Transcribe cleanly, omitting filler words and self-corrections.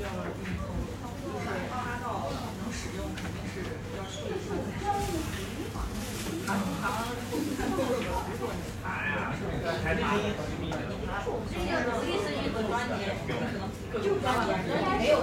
需要进口，就是发到能使用肯定是要处理过的。如果你查呀，还得查。这个容易是一种专业，就专业没有。